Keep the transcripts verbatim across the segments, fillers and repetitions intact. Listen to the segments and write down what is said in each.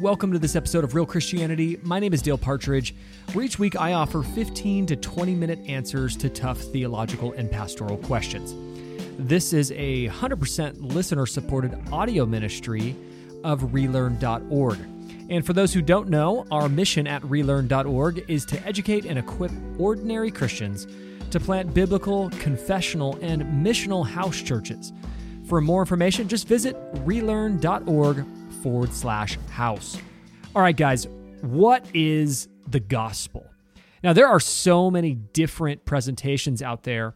Welcome to this episode of Real Christianity. My name is Dale Partridge, where each week I offer fifteen to twenty minute answers to tough theological and pastoral questions. This is a one hundred percent listener-supported audio ministry of Relearn dot org. And for those who don't know, our mission at Relearn dot org is to educate and equip ordinary Christians to plant biblical, confessional, and missional house churches. For more information, just visit Relearn dot org forward slash house. All right, guys, what is the gospel? Now, there are so many different presentations out there.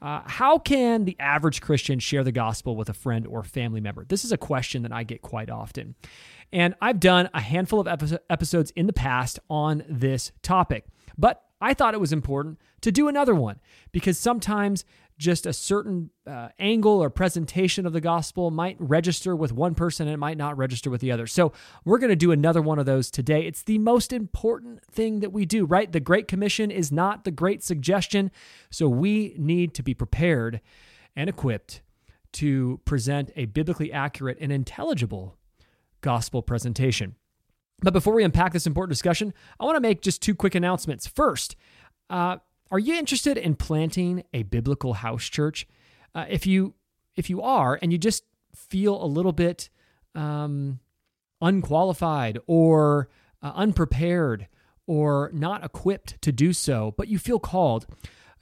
Uh, how can the average Christian share the gospel with a friend or family member? This is a question that I get quite often. And I've done a handful of epi- episodes in the past on this topic, but I thought it was important to do another one because sometimes just a certain uh, angle or presentation of the gospel might register with one person and it might not register with the other. So we're going to do another one of those today. It's the most important thing that we do, right? The Great Commission is not the great suggestion. So we need to be prepared and equipped to present a biblically accurate and intelligible gospel presentation. But before we unpack this important discussion, I want to make just two quick announcements. First, uh, are you interested in planting a biblical house church? Uh, if you if you are, and you just feel a little bit um, unqualified or uh, unprepared or not equipped to do so, but you feel called,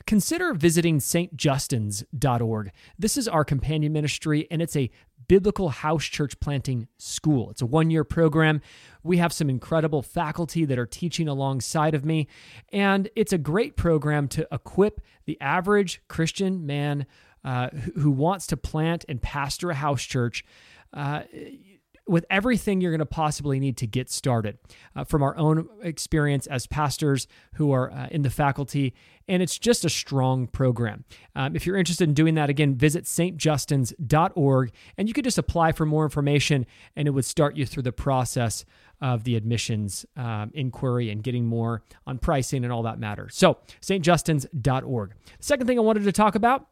consider visiting saint justins dot org. This is our companion ministry, and it's a biblical house church planting school. It's a one-year program. We have some incredible faculty that are teaching alongside of me, and it's a great program to equip the average Christian man uh, who wants to plant and pastor a house church uh, with everything you're going to possibly need to get started uh, from our own experience as pastors who are uh, in the faculty. And it's just a strong program. Um, if you're interested in doing that, again, visit saint justins dot org, and you could just apply for more information, and it would start you through the process of the admissions um, inquiry and getting more on pricing and all that matter. So saint justins dot org. The second thing I wanted to talk about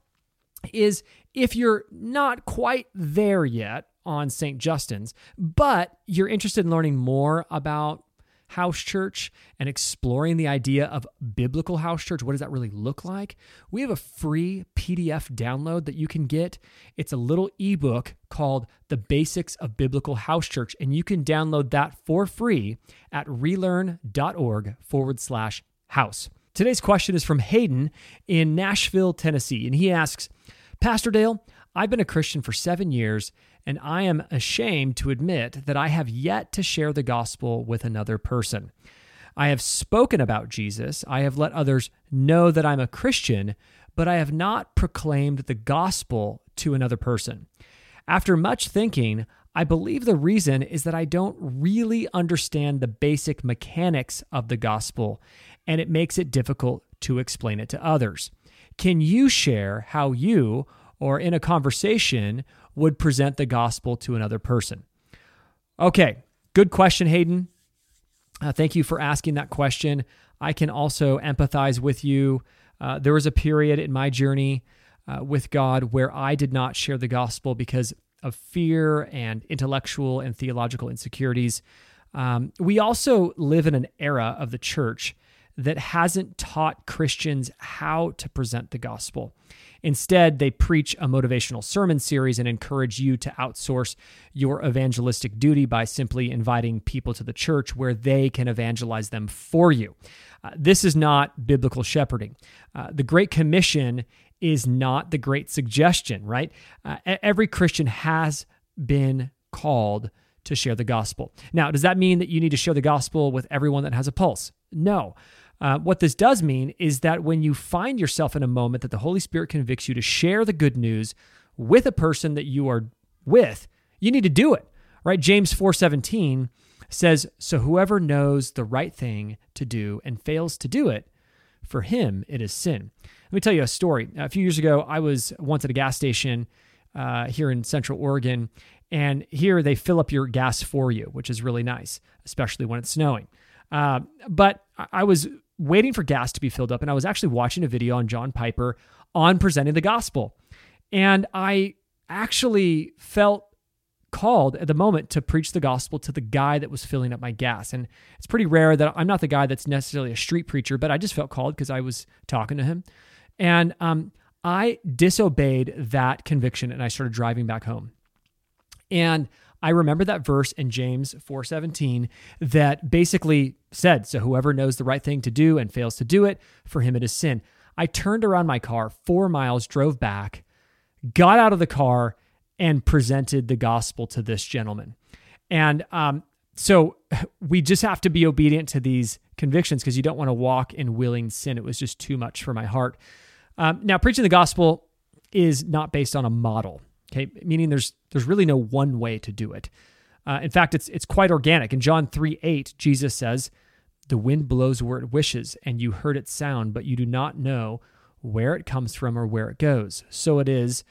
is if you're not quite there yet on Saint Justins, but you're interested in learning more about house church and exploring the idea of biblical house church. What does that really look like? We have a free P D F download that you can get. It's a little ebook called The Basics of Biblical House Church, and you can download that for free at relearn.org forward slash house. Today's question is from Hayden in Nashville, Tennessee, and he asks, Pastor Dale, I've been a Christian for seven years, and I am ashamed to admit that I have yet to share the gospel with another person. I have spoken about Jesus. I have let others know that I'm a Christian, but I have not proclaimed the gospel to another person. After much thinking, I believe the reason is that I don't really understand the basic mechanics of the gospel, and it makes it difficult to explain it to others. Can you share how you, or in a conversation, would present the gospel to another person? Okay, good question, Hayden. Uh, thank you for asking that question. I can also empathize with you. Uh, there was a period in my journey uh, with God where I did not share the gospel because of fear and intellectual and theological insecurities. Um, we also live in an era of the church that hasn't taught Christians how to present the gospel. Instead, they preach a motivational sermon series and encourage you to outsource your evangelistic duty by simply inviting people to the church where they can evangelize them for you. Uh, this is not biblical shepherding. Uh, the Great Commission is not the great suggestion, right? Uh, every Christian has been called to share the gospel. Now, does that mean that you need to share the gospel with everyone that has a pulse? No. Uh, what this does mean is that when you find yourself in a moment that the Holy Spirit convicts you to share the good news with a person that you are with, you need to do it, right? James four seventeen says, "So whoever knows the right thing to do and fails to do it, for him it is sin." Let me tell you a story. A few years ago, I was once at a gas station uh, here in Central Oregon, and here they fill up your gas for you, which is really nice, especially when it's snowing. Uh, but I was waiting for gas to be filled up, and I was actually watching a video on John Piper on presenting the gospel. And I actually felt called at the moment to preach the gospel to the guy that was filling up my gas. And it's pretty rare that I'm not the guy that's necessarily a street preacher, but I just felt called because I was talking to him. And um, I disobeyed that conviction and I started driving back home. And I remember that verse in James four seventeen that basically said, so whoever knows the right thing to do and fails to do it, for him it is sin. I turned around my car four miles, drove back, got out of the car, and presented the gospel to this gentleman. And um, so we just have to be obedient to these convictions because you don't want to walk in willing sin. It was just too much for my heart. Um, now, preaching the gospel is not based on a model, okay? Meaning there's there's really no one way to do it. Uh, in fact, it's it's quite organic. In John three eight, Jesus says, "The wind blows where it wishes, and you heard its sound, but you do not know where it comes from or where it goes. So it is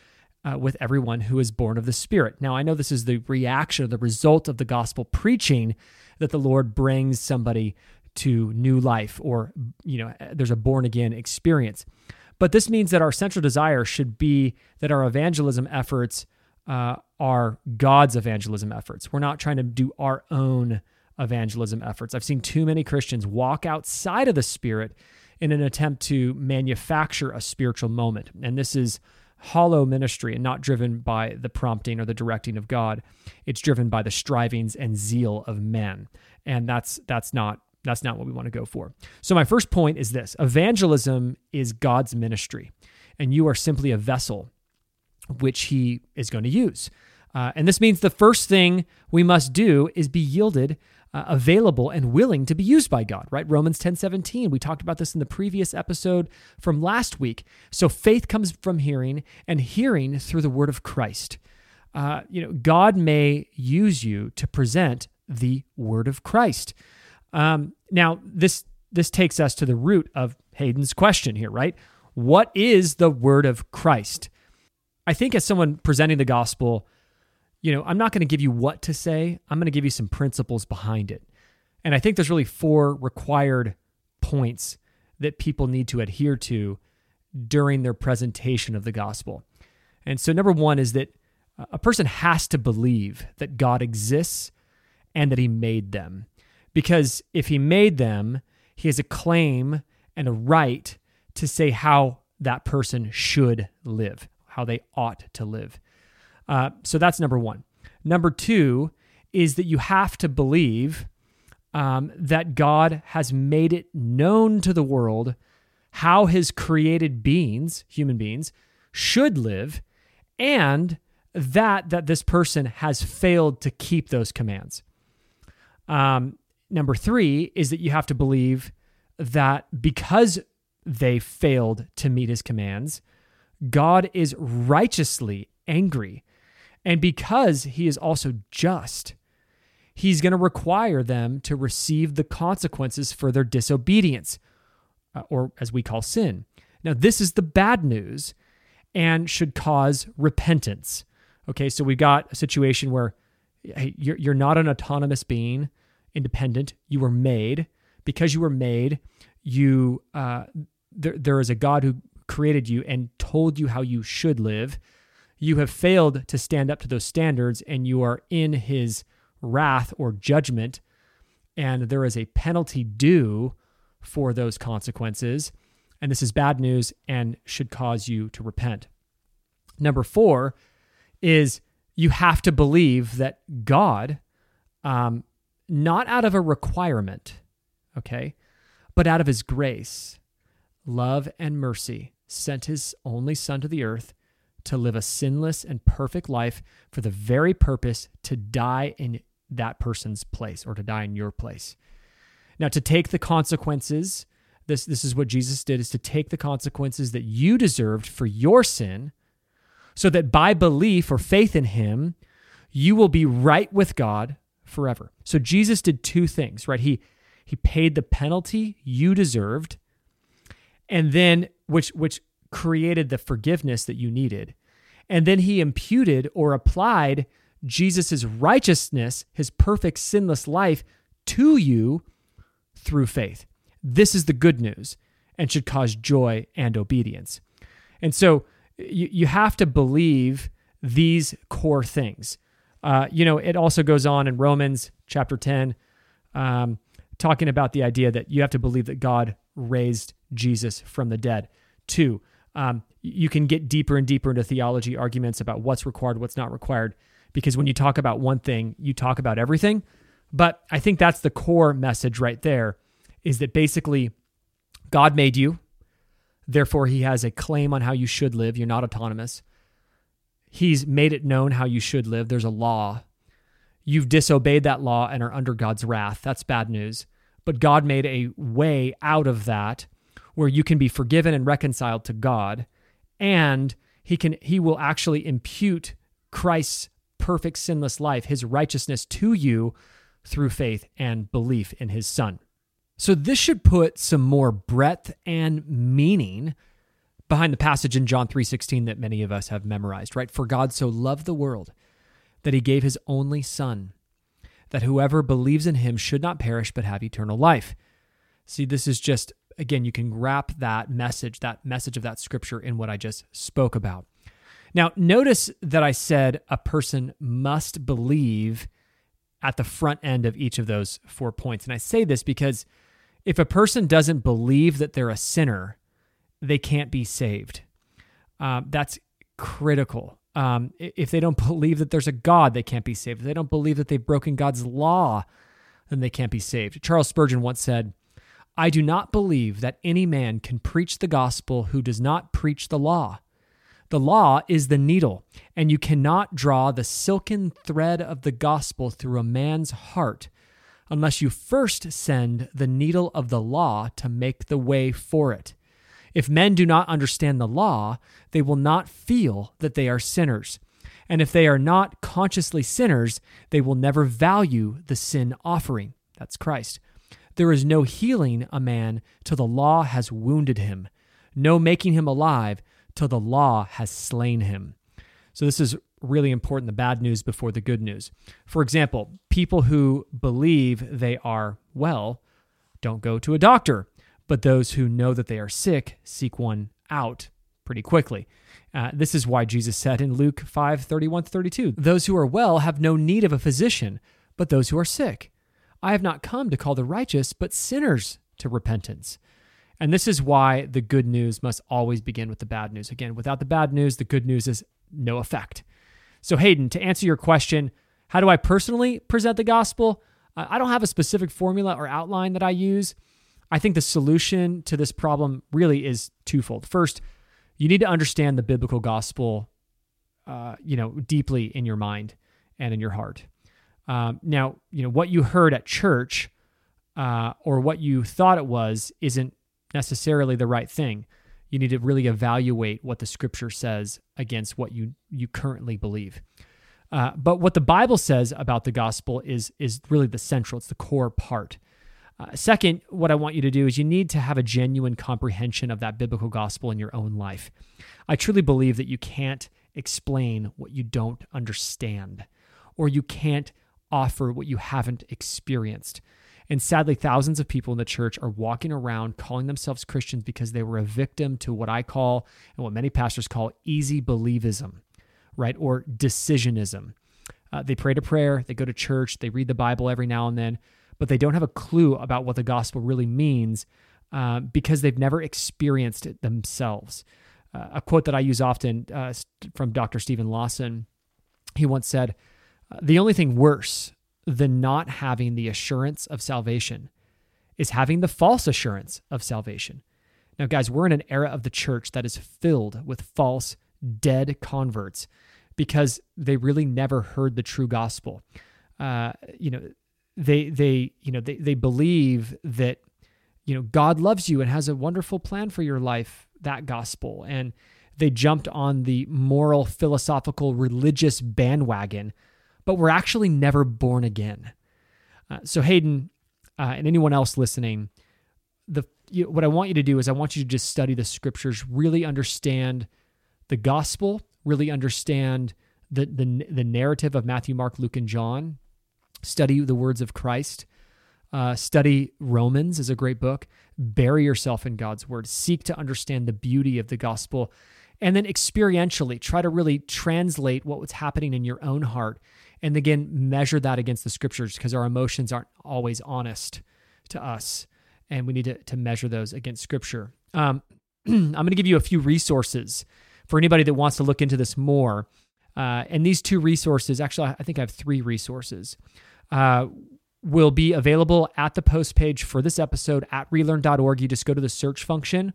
uh, with everyone who is born of the Spirit." Now, I know this is the reaction or the result of the gospel preaching, that the Lord brings somebody to new life, or, you know, there's a born-again experience. But this means that our central desire should be that our evangelism efforts uh, are God's evangelism efforts. We're not trying to do our own evangelism efforts. I've seen too many Christians walk outside of the Spirit in an attempt to manufacture a spiritual moment. And this is hollow ministry and not driven by the prompting or the directing of God. It's driven by the strivings and zeal of men. And that's that's not that's not what we want to go for. So my first point is this: evangelism is God's ministry, and you are simply a vessel which he is going to use. Uh, and this means the first thing we must do is be yielded, Uh, available and willing to be used by God, right? Romans ten seventeen. We talked about this in the previous episode from last week. So faith comes from hearing, and hearing through the word of Christ. Uh, you know, God may use you to present the word of Christ. Um, now, this this takes us to the root of Hayden's question here, right? What is the word of Christ? I think as someone presenting the gospel, you know, I'm not going to give you what to say. I'm going to give you some principles behind it. And I think there's really four required points that people need to adhere to during their presentation of the gospel. And so number one is that a person has to believe that God exists and that he made them. Because if he made them, he has a claim and a right to say how that person should live, how they ought to live. Uh, so that's number one. Number two is that you have to believe um, that God has made it known to the world how his created beings, human beings, should live, and that that this person has failed to keep those commands. Um, number three is that you have to believe that because they failed to meet his commands, God is righteously angry. And because he is also just, he's going to require them to receive the consequences for their disobedience, or as we call sin. Now, this is the bad news and should cause repentance. Okay, so we've got a situation where hey, you're, you're not an autonomous being, independent. You were made. Because you were made, you uh, there, there is a God who created you and told you how you should live. You have failed to stand up to those standards, and you are in his wrath or judgment, and there is a penalty due for those consequences. And this is bad news and should cause you to repent. Number four is you have to believe that God, um, not out of a requirement, okay, but out of his grace, love, and mercy, sent his only son to the earth to live a sinless and perfect life for the very purpose to die in that person's place, or to die in your place. Now, to take the consequences, this, this is what Jesus did, is to take the consequences that you deserved for your sin, so that by belief or faith in him, you will be right with God forever. So Jesus did two things, right? He he paid the penalty you deserved, and then, which which created the forgiveness that you needed. And then he imputed or applied Jesus's righteousness, his perfect sinless life, to you through faith. This is the good news and should cause joy and obedience. And so you, you have to believe these core things. Uh, you know, it also goes on in Romans chapter ten, um, talking about the idea that you have to believe that God raised Jesus from the dead. Two, um, you can get deeper and deeper into theology arguments about what's required, what's not required, because when you talk about one thing, you talk about everything. But I think that's the core message right there, is that basically God made you, therefore he has a claim on how you should live. You're not autonomous. He's made it known how you should live. There's a law. You've disobeyed that law and are under God's wrath. That's bad news. But God made a way out of that where you can be forgiven and reconciled to God, and he can he will actually impute Christ's perfect sinless life, his righteousness, to you through faith and belief in his Son. So this should put some more breadth and meaning behind the passage in John three sixteen that many of us have memorized, right? For God so loved the world that he gave his only Son, that whoever believes in him should not perish but have eternal life. See, this is just, again, you can wrap that message, that message of that scripture in what I just spoke about. Now, notice that I said a person must believe at the front end of each of those four points. And I say this because if a person doesn't believe that they're a sinner, they can't be saved. Um, that's critical. Um, if they don't believe that there's a God, they can't be saved. If they don't believe that they've broken God's law, then they can't be saved. Charles Spurgeon once said, "I do not believe that any man can preach the gospel who does not preach the law. The law is the needle, and you cannot draw the silken thread of the gospel through a man's heart unless you first send the needle of the law to make the way for it. If men do not understand the law, they will not feel that they are sinners. And if they are not consciously sinners, they will never value the sin offering." That's Christ. "There is no healing a man till the law has wounded him, no making him alive till the law has slain him." So this is really important, the bad news before the good news. For example, people who believe they are well don't go to a doctor, but those who know that they are sick seek one out pretty quickly. Uh, this is why Jesus said in Luke five thirty-one to thirty-two, "Those who are well have no need of a physician, but those who are sick. I have not come to call the righteous, but sinners to repentance." And this is why the good news must always begin with the bad news. Again, without the bad news, the good news is no effect. So Hayden, to answer your question, how do I personally present the gospel? I don't have a specific formula or outline that I use. I think the solution to this problem really is twofold. First, you need to understand the biblical gospel, uh, you know, deeply in your mind and in your heart. Um, now, you know, what you heard at church uh, or what you thought it was isn't necessarily the right thing. You need to really evaluate what the Scripture says against what you you currently believe. Uh, but what the Bible says about the gospel is is really the central. It's the core part. Uh, second, what I want you to do is you need to have a genuine comprehension of that biblical gospel in your own life. I truly believe that you can't explain what you don't understand, or you can't offer what you haven't experienced. And sadly, thousands of people in the church are walking around calling themselves Christians because they were a victim to what I call, and what many pastors call, easy believism, right? Or decisionism. Uh, they pray to prayer, they go to church, they read the Bible every now and then, but they don't have a clue about what the gospel really means uh, because they've never experienced it themselves. Uh, a quote that I use often uh, from Doctor Stephen Lawson, he once said, "The only thing worse than not having the assurance of salvation is having the false assurance of salvation." Now, guys, we're in an era of the church that is filled with false, dead converts because they really never heard the true gospel. Uh, you know, They, they, you know, they, they believe that, you know, God loves you and has a wonderful plan for your life, that gospel. And they jumped on the moral, philosophical, religious bandwagon, but were actually never born again. Uh, so Hayden, uh, and anyone else listening, the, you know, what I want you to do is I want you to just study the scriptures, really understand the gospel, really understand the, the, the narrative of Matthew, Mark, Luke, and John. Study the words of Christ. Uh, study Romans is a great book. Bury yourself in God's word. Seek to understand the beauty of the gospel. And then experientially, try to really translate what was happening in your own heart And again, measure that against the scriptures, because our emotions aren't always honest to us, and we need to, to measure those against scripture. Um, I'm going to give you a few resources for anybody that wants to look into this more. Uh, and these two resources, actually, I think I have three resources, uh, will be available at the post page for this episode at relearn dot org. You just go to the search function,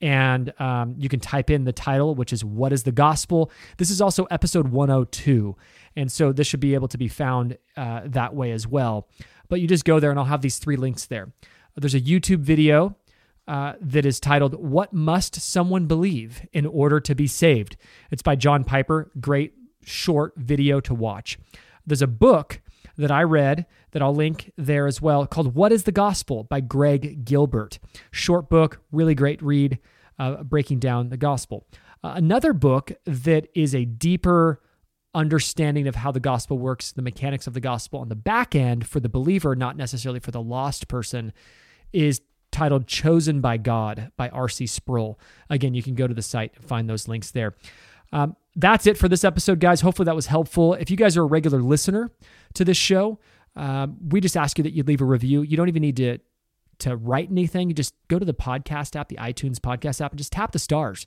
and um, you can type in the title, which is What is the Gospel? This is also episode one oh two, and so this should be able to be found uh, that way as well. But you just go there, and I'll have these three links there. There's a YouTube video uh, that is titled, What Must Someone Believe in Order to Be Saved? It's by John Piper. Great short video to watch. There's a book that I read that I'll link there as well, called What is the Gospel by Greg Gilbert. Short book, really great read, uh, breaking down the gospel. Uh, another book that is a deeper understanding of how the gospel works, the mechanics of the gospel on the back end for the believer, not necessarily for the lost person, is titled Chosen by God by R C. Sproul. Again, you can go to the site and find those links there. Um, that's it for this episode, guys. Hopefully that was helpful. If you guys are a regular listener to this show, um, we just ask you that you leave a review. You don't even need to to write anything. You just go to the podcast app, the iTunes podcast app, and just tap the stars.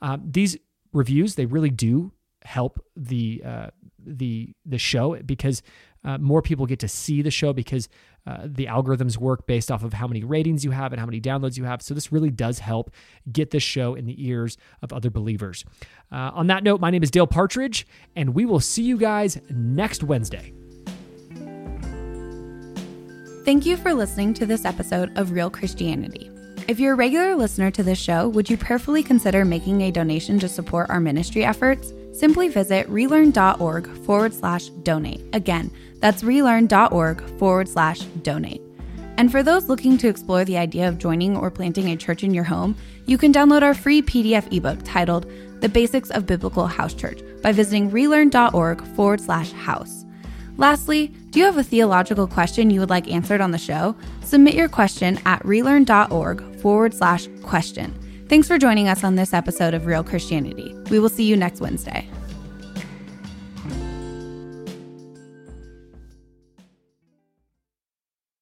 Um, these reviews, they really do help the uh, the the show, because uh, more people get to see the show, because uh, the algorithms work based off of how many ratings you have and how many downloads you have. So this really does help get this show in the ears of other believers. Uh, on that note, my name is Dale Partridge, and we will see you guys next Wednesday. Thank you for listening to this episode of Real Christianity. If you're a regular listener to this show, would you prayerfully consider making a donation to support our ministry efforts? Simply visit relearn.org forward slash donate. Again, that's relearn.org forward slash donate. And for those looking to explore the idea of joining or planting a church in your home, you can download our free P D F ebook titled The Basics of Biblical House Church by visiting relearn.org forward slash house. Lastly, do you have a theological question you would like answered on the show? Submit your question at relearn.org forward slash question. Thanks for joining us on this episode of Real Christianity. We will see you next Wednesday.